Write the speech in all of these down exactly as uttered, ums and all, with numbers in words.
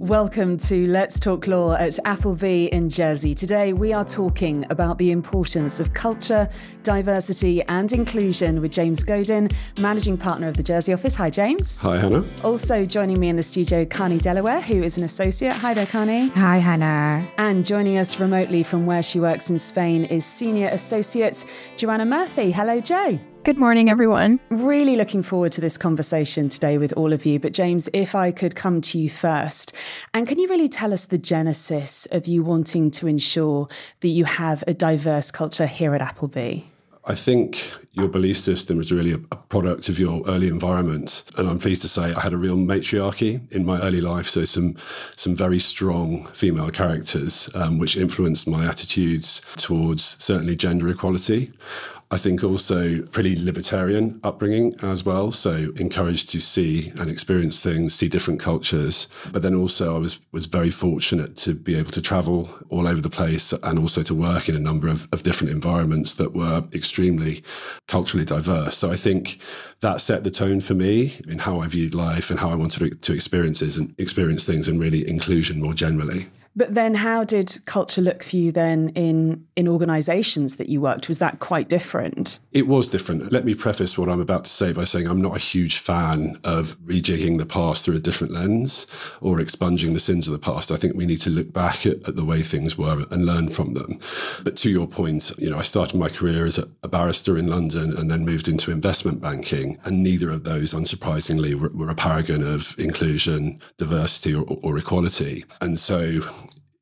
Welcome to Let's Talk Law at Appleby in Jersey. Today we are talking about the importance of culture, diversity and inclusion with James Gaudin, Managing Partner of the Jersey office. Hi, James. Hi, Hannah. Also joining me in the studio, Khanyisile Deliwe, who is an associate. Hi there, Khani. Hi, Hannah. And joining us remotely from where she works in Spain is Senior Associate Joanna Murphy. Hello, Jo. Good morning, everyone. Really looking forward to this conversation today with all of you. But James, if I could come to you first, and can you really tell us the genesis of you wanting to ensure that you have a diverse culture here at Appleby? I think your belief system is really a product of your early environment. And I'm pleased to say I had a real matriarchy in my early life. So some some very strong female characters, um, which influenced my attitudes towards certainly gender equality. I think also pretty libertarian upbringing as well. So encouraged to see and experience things, see different cultures. But then also I was was very fortunate to be able to travel all over the place and also to work in a number of, of different environments that were extremely culturally diverse. So I think that set the tone for me in how I viewed life and how I wanted to experience and experience things and really inclusion more generally. But then how did culture look for you then in, in organisations that you worked? Was that quite different? It was different. Let me preface what I'm about to say by saying I'm not a huge fan of rejigging the past through a different lens or expunging the sins of the past. I think we need to look back at, at the way things were and learn from them. But to your point, you know, I started my career as a, a barrister in London and then moved into investment banking. And neither of those, unsurprisingly, were, were a paragon of inclusion, diversity or, or equality. And so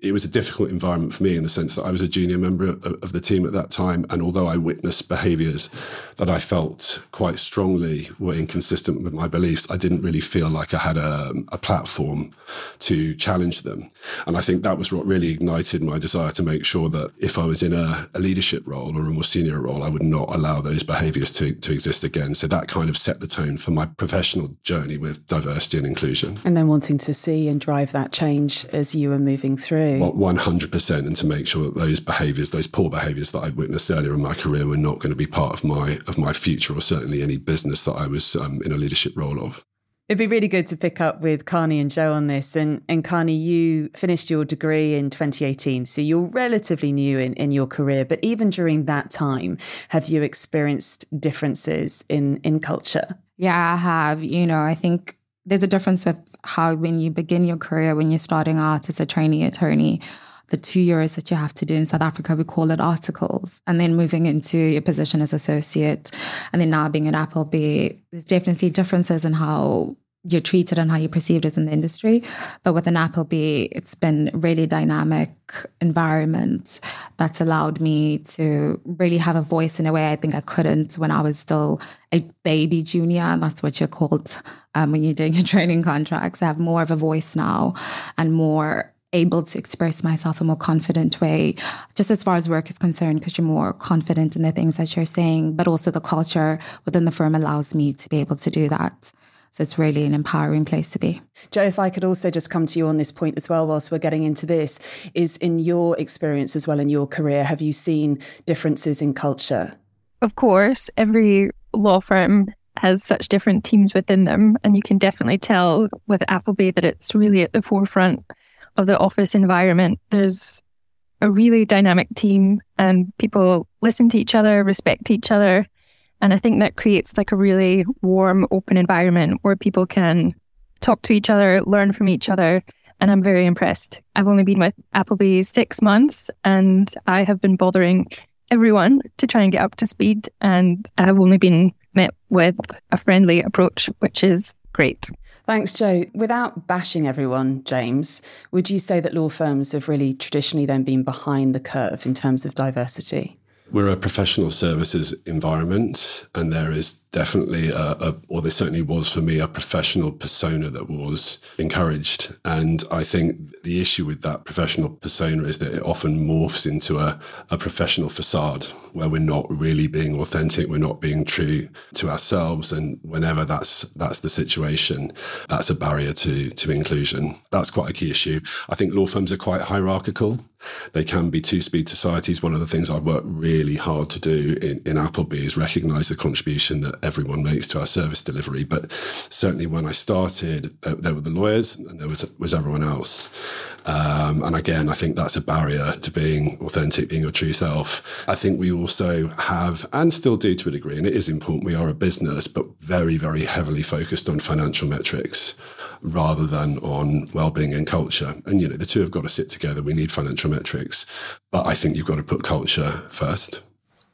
it was a difficult environment for me in the sense that I was a junior member of the team at that time. And although I witnessed behaviours that I felt quite strongly were inconsistent with my beliefs, I didn't really feel like I had a, a platform to challenge them. And I think that was what really ignited my desire to make sure that if I was in a, a leadership role or a more senior role, I would not allow those behaviours to, to exist again. So that kind of set the tone for my professional journey with diversity and inclusion. And then wanting to see and drive that change as you were moving through. Well, one hundred percent, and to make sure that those behaviours, those poor behaviours that I'd witnessed earlier in my career were not going to be part of my of my future or certainly any business that I was um, in a leadership role of. It'd be really good to pick up with Khani and Jo on this. And, and Khani, you finished your degree in twenty eighteen, so you're relatively new in, in your career. But even during that time, have you experienced differences in, in culture? Yeah, I have. You know, I think there's a difference with how when you begin your career, when you're starting out as a trainee attorney, the two years that you have to do in South Africa, we call it articles. And then moving into your position as associate and then now being at Appleby, there's definitely differences in how you're treated and how you're perceived within the industry. But within Appleby, it's been really dynamic environment that's allowed me to really have a voice in a way I think I couldn't when I was still a baby junior, and that's what you're called um, when you're doing your training contracts. I have more of a voice now and more able to express myself in a more confident way, just as far as work is concerned, because you're more confident in the things that you're saying, but also the culture within the firm allows me to be able to do that. So it's really an empowering place to be. Jo, if I could also just come to you on this point as well, whilst we're getting into this, is in your experience as well in your career, have you seen differences in culture? Of course, every law firm has such different teams within them. And you can definitely tell with Appleby that it's really at the forefront of the office environment. There's a really dynamic team and people listen to each other, respect each other. And I think that creates like a really warm, open environment where people can talk to each other, learn from each other. And I'm very impressed. I've only been with Appleby six months and I have been bothering everyone to try and get up to speed. And I've only been met with a friendly approach, which is great. Thanks, Jo. Without bashing everyone, James, would you say that law firms have really traditionally then been behind the curve in terms of diversity? We're a professional services environment, and there is definitely, a, a, or there certainly was for me, a professional persona that was encouraged. And I think the issue with that professional persona is that it often morphs into a, a professional facade where we're not really being authentic, we're not being true to ourselves. And whenever that's that's the situation, that's a barrier to, to inclusion. That's quite a key issue. I think law firms are quite hierarchical. They can be two-speed societies. One of the things I've worked really hard to do in, in Appleby is recognise the contribution that everyone makes to our service delivery. But certainly when I started, there, there were the lawyers and there was, was everyone else. Um, and again, I think that's a barrier to being authentic, being your true self. I think we also have, and still do to a degree, and it is important, we are a business, but very, very heavily focused on financial metrics rather than on well-being and culture. And, you know, the two have got to sit together. We need financial metrics, but I think you've got to put culture first.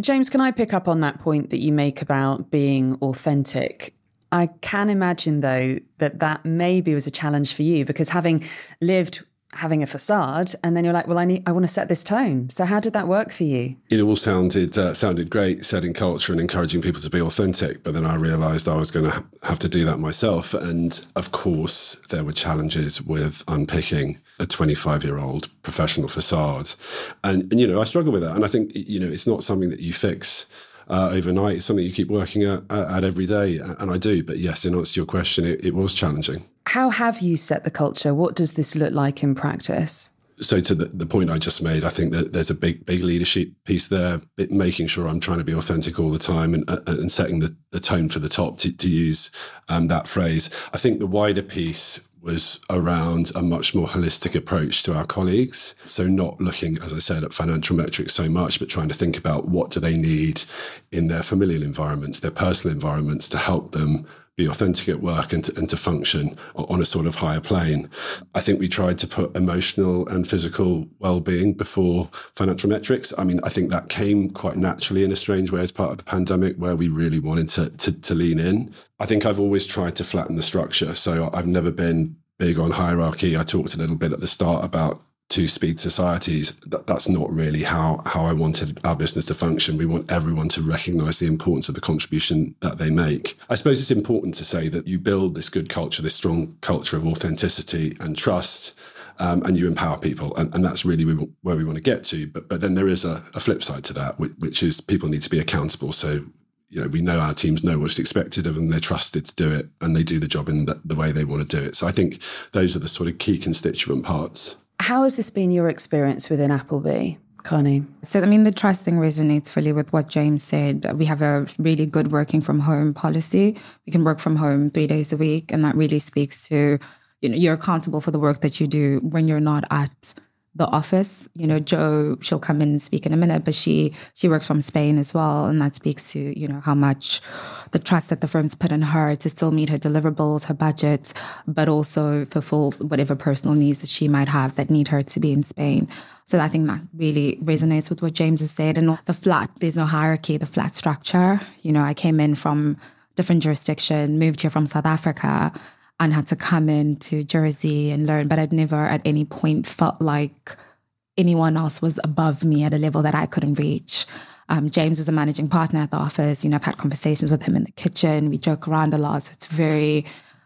James, can I pick up on that point that you make about being authentic? I can imagine, though, that that maybe was a challenge for you, because having lived having a facade, and then you're like, well, I need, I want to set this tone. So how did that work for you? It all sounded uh, sounded great, setting culture and encouraging people to be authentic. But then I realised I was going to ha- have to do that myself. And of course, there were challenges with unpicking a twenty-five-year-old professional facade. And, and, you know, I struggle with that. And I think, you know, it's not something that you fix Uh, overnight. It's something you keep working at, at every day, and I do. But yes, in answer to your question, it, it was challenging. How have you set the culture? What does this look like in practice? So to the, the point I just made, I think that there's a big, big leadership piece there, making sure I'm trying to be authentic all the time and, uh, and setting the, the tone for the top, to, to use um, that phrase. I think the wider piece was around a much more holistic approach to our colleagues. So not looking, as I said, at financial metrics so much, but trying to think about what do they need in their familial environments, their personal environments, to help them be authentic at work and to, and to function on a sort of higher plane. I think we tried to put emotional and physical well-being before financial metrics. I mean, I think that came quite naturally in a strange way as part of the pandemic, where we really wanted to, to, to lean in. I think I've always tried to flatten the structure. So I've never been big on hierarchy. I talked a little bit at the start about two-speed societies. That, that's not really how, how I wanted our business to function. We want everyone to recognise the importance of the contribution that they make. I suppose it's important to say that you build this good culture, this strong culture of authenticity and trust, um, and you empower people. And, and that's really we, where we want to get to. But, but then there is a, a flip side to that, which, which is people need to be accountable. So, you know, we know our teams know what's expected of them. They're trusted to do it, and they do the job in the, the way they want to do it. So I think those are the sort of key constituent parts. How has this been your experience within Appleby, Khani? So, I mean, the trust thing resonates fully with what James said. We have a really good working from home policy. We can work from home three days a week. And that really speaks to, you know, you're accountable for the work that you do when you're not at the office. You know, Jo, she'll come in and speak in a minute, but she, she works from Spain as well. And that speaks to, you know, how much the trust that the firm's put in her to still meet her deliverables, her budgets, but also fulfill whatever personal needs that she might have that need her to be in Spain. So I think that really resonates with what James has said. And the flat, there's no hierarchy, the flat structure. You know, I came in from different jurisdiction, moved here from South Africa, and had to come into Jersey and learn. But I'd never at any point felt like anyone else was above me at a level that I couldn't reach. Um, James is a managing partner at the office. You know, I've had conversations with him in the kitchen. We joke around a lot. So it's very,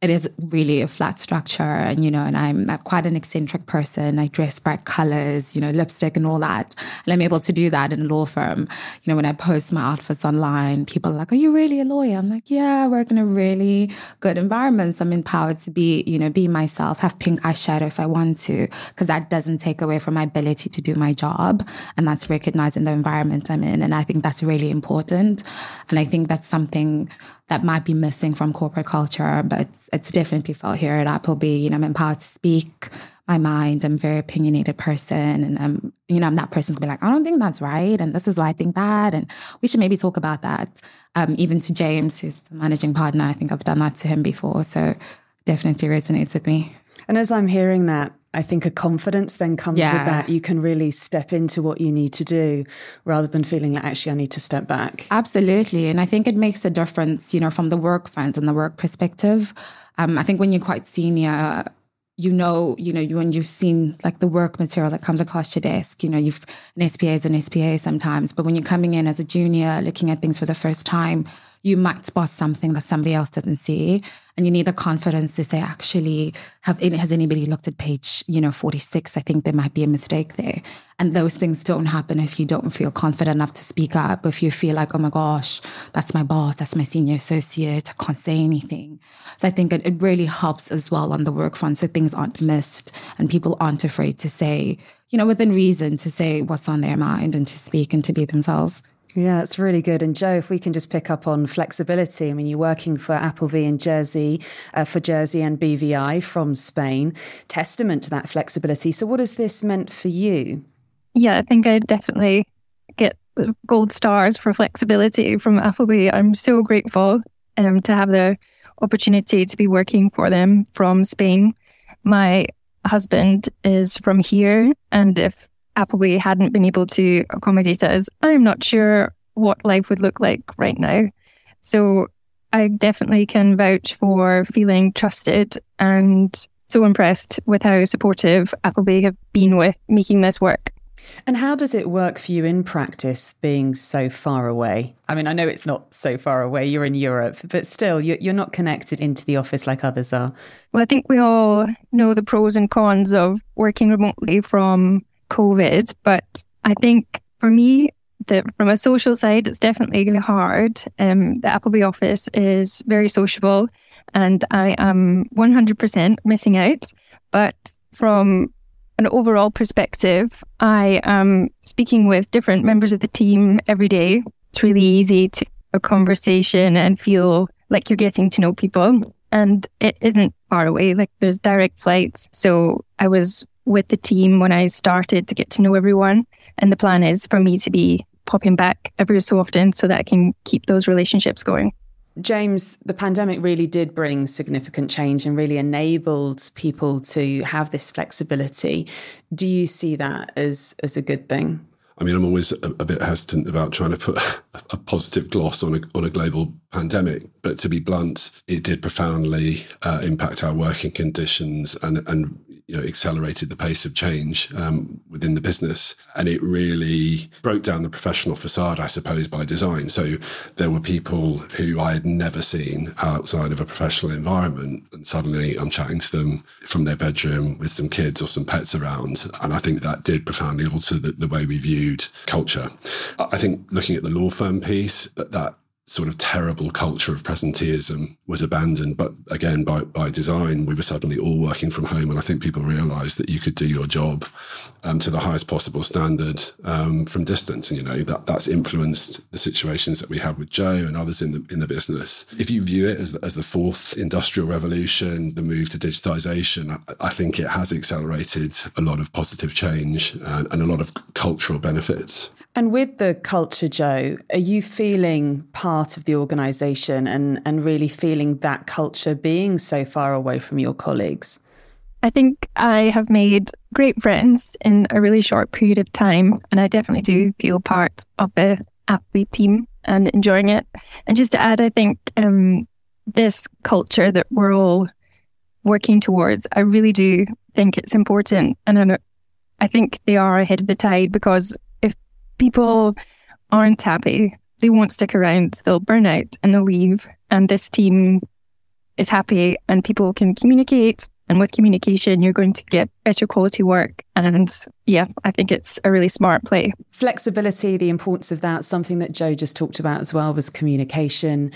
it is really a flat structure. And, you know, and I'm quite an eccentric person. I dress bright colors, you know, lipstick and all that. And I'm able to do that in a law firm. You know, when I post my outfits online, people are like, are you really a lawyer? I'm like, yeah, I work in a really good environment. So I'm empowered to be, you know, be myself, have pink eyeshadow if I want to, because that doesn't take away from my ability to do my job. And that's recognizing the environment I'm in. And I think that's really important. And I think that's something that might be missing from corporate culture, but it's, it's definitely felt here at Appleby. You know, I'm empowered to speak my mind. I'm a very opinionated person, and I'm, you know, I'm that person to be like, I don't think that's right, and this is why I think that, and we should maybe talk about that. Um, even to James, who's the managing partner, I think I've done that to him before, so definitely resonates with me. And as I'm hearing that, I think a confidence then comes yeah. with that. You can really step into what you need to do rather than feeling like, actually, I need to step back. Absolutely. And I think it makes a difference, you know, from the work front and the work perspective. Um, I think when you're quite senior, you know, you know, you, when you've seen like the work material that comes across your desk, you know, you've an S P A is an S P A sometimes, but when you're coming in as a junior, looking at things for the first time, you might spot something that somebody else doesn't see, and you need the confidence to say, actually, have any, has anybody looked at page, you know, forty-six? I think there might be a mistake there. And those things don't happen if you don't feel confident enough to speak up. If you feel like, oh my gosh, that's my boss, that's my senior associate, I can't say anything. So I think it, it really helps as well on the work front, so things aren't missed and people aren't afraid to say, you know, within reason, to say what's on their mind and to speak and to be themselves. Yeah, it's really good. And Joe, if we can just pick up on flexibility. I mean, you're working for Appleby in Jersey, uh, for Jersey and B V I from Spain. Testament to that flexibility. So what has this meant for you? Yeah, I think I definitely get gold stars for flexibility from Appleby. I'm so grateful um, to have the opportunity to be working for them from Spain. My husband is from here, and if Appleby hadn't been able to accommodate us, I'm not sure what life would look like right now. So I definitely can vouch for feeling trusted, and so impressed with how supportive Appleby have been with making this work. And how does it work for you in practice, being so far away? I mean, I know it's not so far away, you're in Europe, but still, you're not connected into the office like others are. Well, I think we all know the pros and cons of working remotely from COVID, but I think for me, the, from a social side, it's definitely hard. Um, the Appleby office is very sociable, and I am one hundred percent missing out. But from an overall perspective, I am speaking with different members of the team every day. It's really easy to a conversation and feel like you're getting to know people, and it isn't far away. Like, there's direct flights. So I was with the team when I started to get to know everyone, and the plan is for me to be popping back every so often so that I can keep those relationships going. James, the pandemic really did bring significant change and really enabled people to have this flexibility. Do you see that as, as a good thing? I mean, I'm always a, a bit hesitant about trying to put a positive gloss on a, on a global pandemic. But to be blunt, it did profoundly uh, impact our working conditions and, and you know, accelerated the pace of change um, within the business. And it really broke down the professional facade, I suppose, by design. So there were people who I had never seen outside of a professional environment. And suddenly I'm chatting to them from their bedroom with some kids or some pets around. And I think that did profoundly alter the, the way we viewed culture. I think looking at the law firm piece, that, that sort of terrible culture of presenteeism was abandoned. But again, by, by design, we were suddenly all working from home. And I think people realised that you could do your job um, to the highest possible standard um, from distance. And, you know, that that's influenced the situations that we have with Joe and others in the in the business. If you view it as, as the fourth industrial revolution, the move to digitisation, I, I think it has accelerated a lot of positive change and, and a lot of cultural benefits. And with the culture, Joe, are you feeling part of the organisation and, and really feeling that culture being so far away from your colleagues? I think I have made great friends in a really short period of time, and I definitely do feel part of the Appleby team and enjoying it. And just to add, I think um, this culture that we're all working towards, I really do think it's important. And I, know, I think they are ahead of the tide, because people aren't happy, they won't stick around, they'll burn out and they'll leave. And this team is happy, and people can communicate, and with communication you're going to get better quality work. And yeah, I think it's a really smart play. Flexibility, the importance of that, something that Joe just talked about as well was communication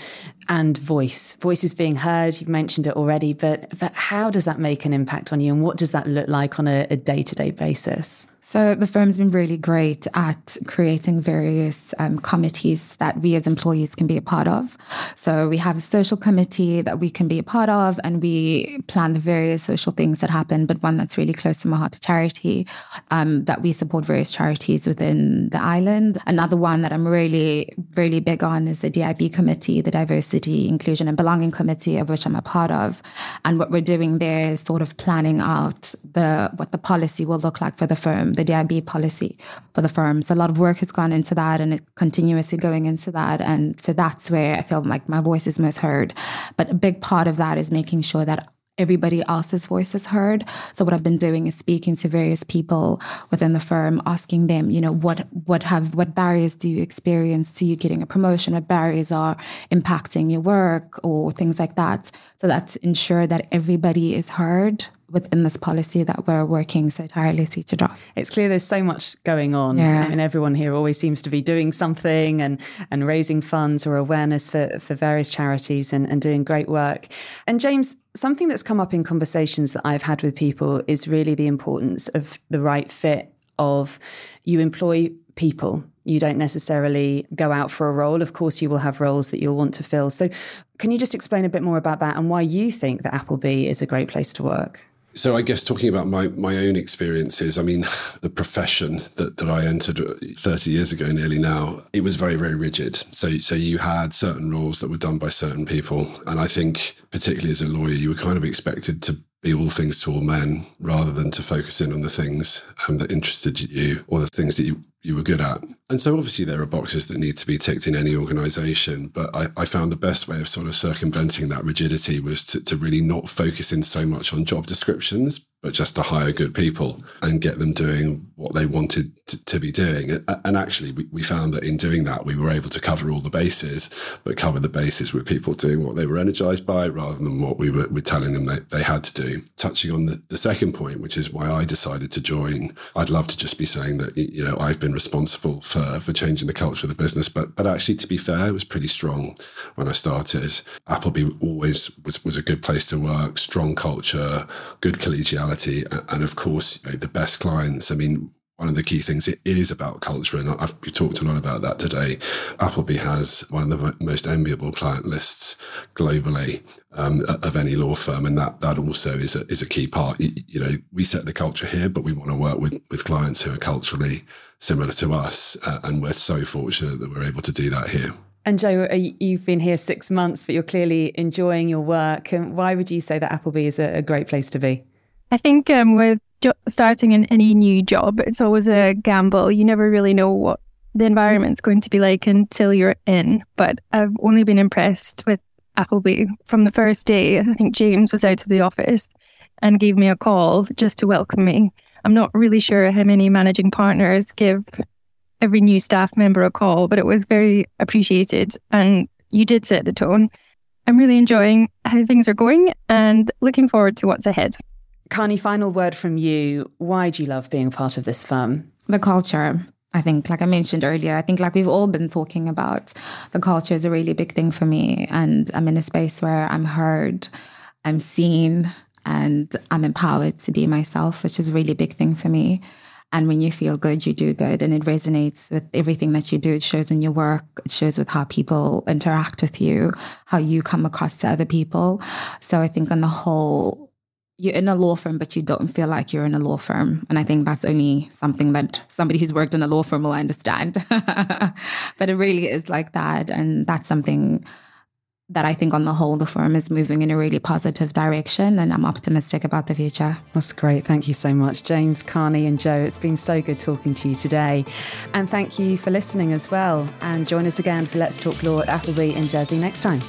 and voice. Voice is being heard, you've mentioned it already, but, but how does that make an impact on you, and what does that look like on a, a day-to-day basis? So the firm's been really great at creating various um, committees that we as employees can be a part of. So we have a social committee that we can be a part of, and we plan the various social things that happen, but one that's really close to my heart, to charity, um, that we support various charities within the island. Another one that I'm really, really big on is the D I B committee, the Diversity, Inclusion and Belonging Committee, of which I'm a part of. And what we're doing there is sort of planning out the what the policy will look like for the firm, the D I B policy for the firm. So a lot of work has gone into that, and it's continuously going into that. And so that's where I feel like my voice is most heard. But a big part of that is making sure that everybody else's voice is heard. So what I've been doing is speaking to various people within the firm, asking them, you know, what what have what barriers do you experience to you getting a promotion? What barriers are impacting your work or things like that? So that's ensure that everybody is heard within this policy that we're working so tirelessly to draft. It's clear there's so much going on, yeah. and everyone here always seems to be doing something and and raising funds or awareness for, for various charities and, and doing great work. And James, something that's come up in conversations that I've had with people is really the importance of the right fit of you employ people. You don't necessarily go out for a role. Of course, you will have roles that you'll want to fill. So can you just explain a bit more about that and why you think that Appleby is a great place to work? So I guess talking about my, my own experiences, I mean, the profession that, that I entered thirty years ago nearly now, it was very, very rigid. So so you had certain rules that were done by certain people. And I think particularly as a lawyer, you were kind of expected to be all things to all men rather than to focus in on the things um, that interested you or the things that you, you were good at. And so obviously there are boxes that need to be ticked in any organisation, but I, I found the best way of sort of circumventing that rigidity was to, to really not focus in so much on job descriptions, but just to hire good people and get them doing what they wanted to, to be doing. And actually we, we found that in doing that, we were able to cover all the bases, but cover the bases with people doing what they were energised by rather than what we were, were telling them they, they had to do. Touching on the, the second point, which is why I decided to join, I'd love to just be saying that, you know, I've been responsible for, for changing the culture of the business, but but actually, to be fair, it was pretty strong when I started. Appleby always was, was a good place to work, strong culture, good collegiality, and of course, you know, the best clients. I mean, one of the key things, it, it is about culture, and I've talked a lot about that today. Appleby has one of the most enviable client lists globally um, of any law firm, and that that also is a, is a key part. You, you know, we set the culture here, but we want to work with, with clients who are culturally similar to us, uh, and we're so fortunate that we're able to do that here. And Jo, you've been here six months, but you're clearly enjoying your work. And why would you say that Appleby is a, a great place to be? I think um, with jo- starting in any new job, it's always a gamble. You never really know what the environment's going to be like until you're in. But I've only been impressed with Appleby. From the first day, I think James was out of the office and gave me a call just to welcome me. I'm not really sure how many managing partners give every new staff member a call, but it was very appreciated. And you did set the tone. I'm really enjoying how things are going and looking forward to what's ahead. Khani, final word from you. Why do you love being part of this firm? The culture. I think, like I mentioned earlier, I think like we've all been talking about, the culture is a really big thing for me. And I'm in a space where I'm heard, I'm seen, and I'm empowered to be myself, which is a really big thing for me. And when you feel good, you do good. And it resonates with everything that you do. It shows in your work. It shows with how people interact with you, how you come across to other people. So I think on the whole, you're in a law firm, but you don't feel like you're in a law firm. And I think that's only something that somebody who's worked in a law firm will understand. But it really is like that. And that's something that I think on the whole, the firm is moving in a really positive direction. And I'm optimistic about the future. That's great. Thank you so much, James, Khani and Jo. It's been so good talking to you today. And thank you for listening as well. And join us again for Let's Talk Law at Appleby in Jersey next time.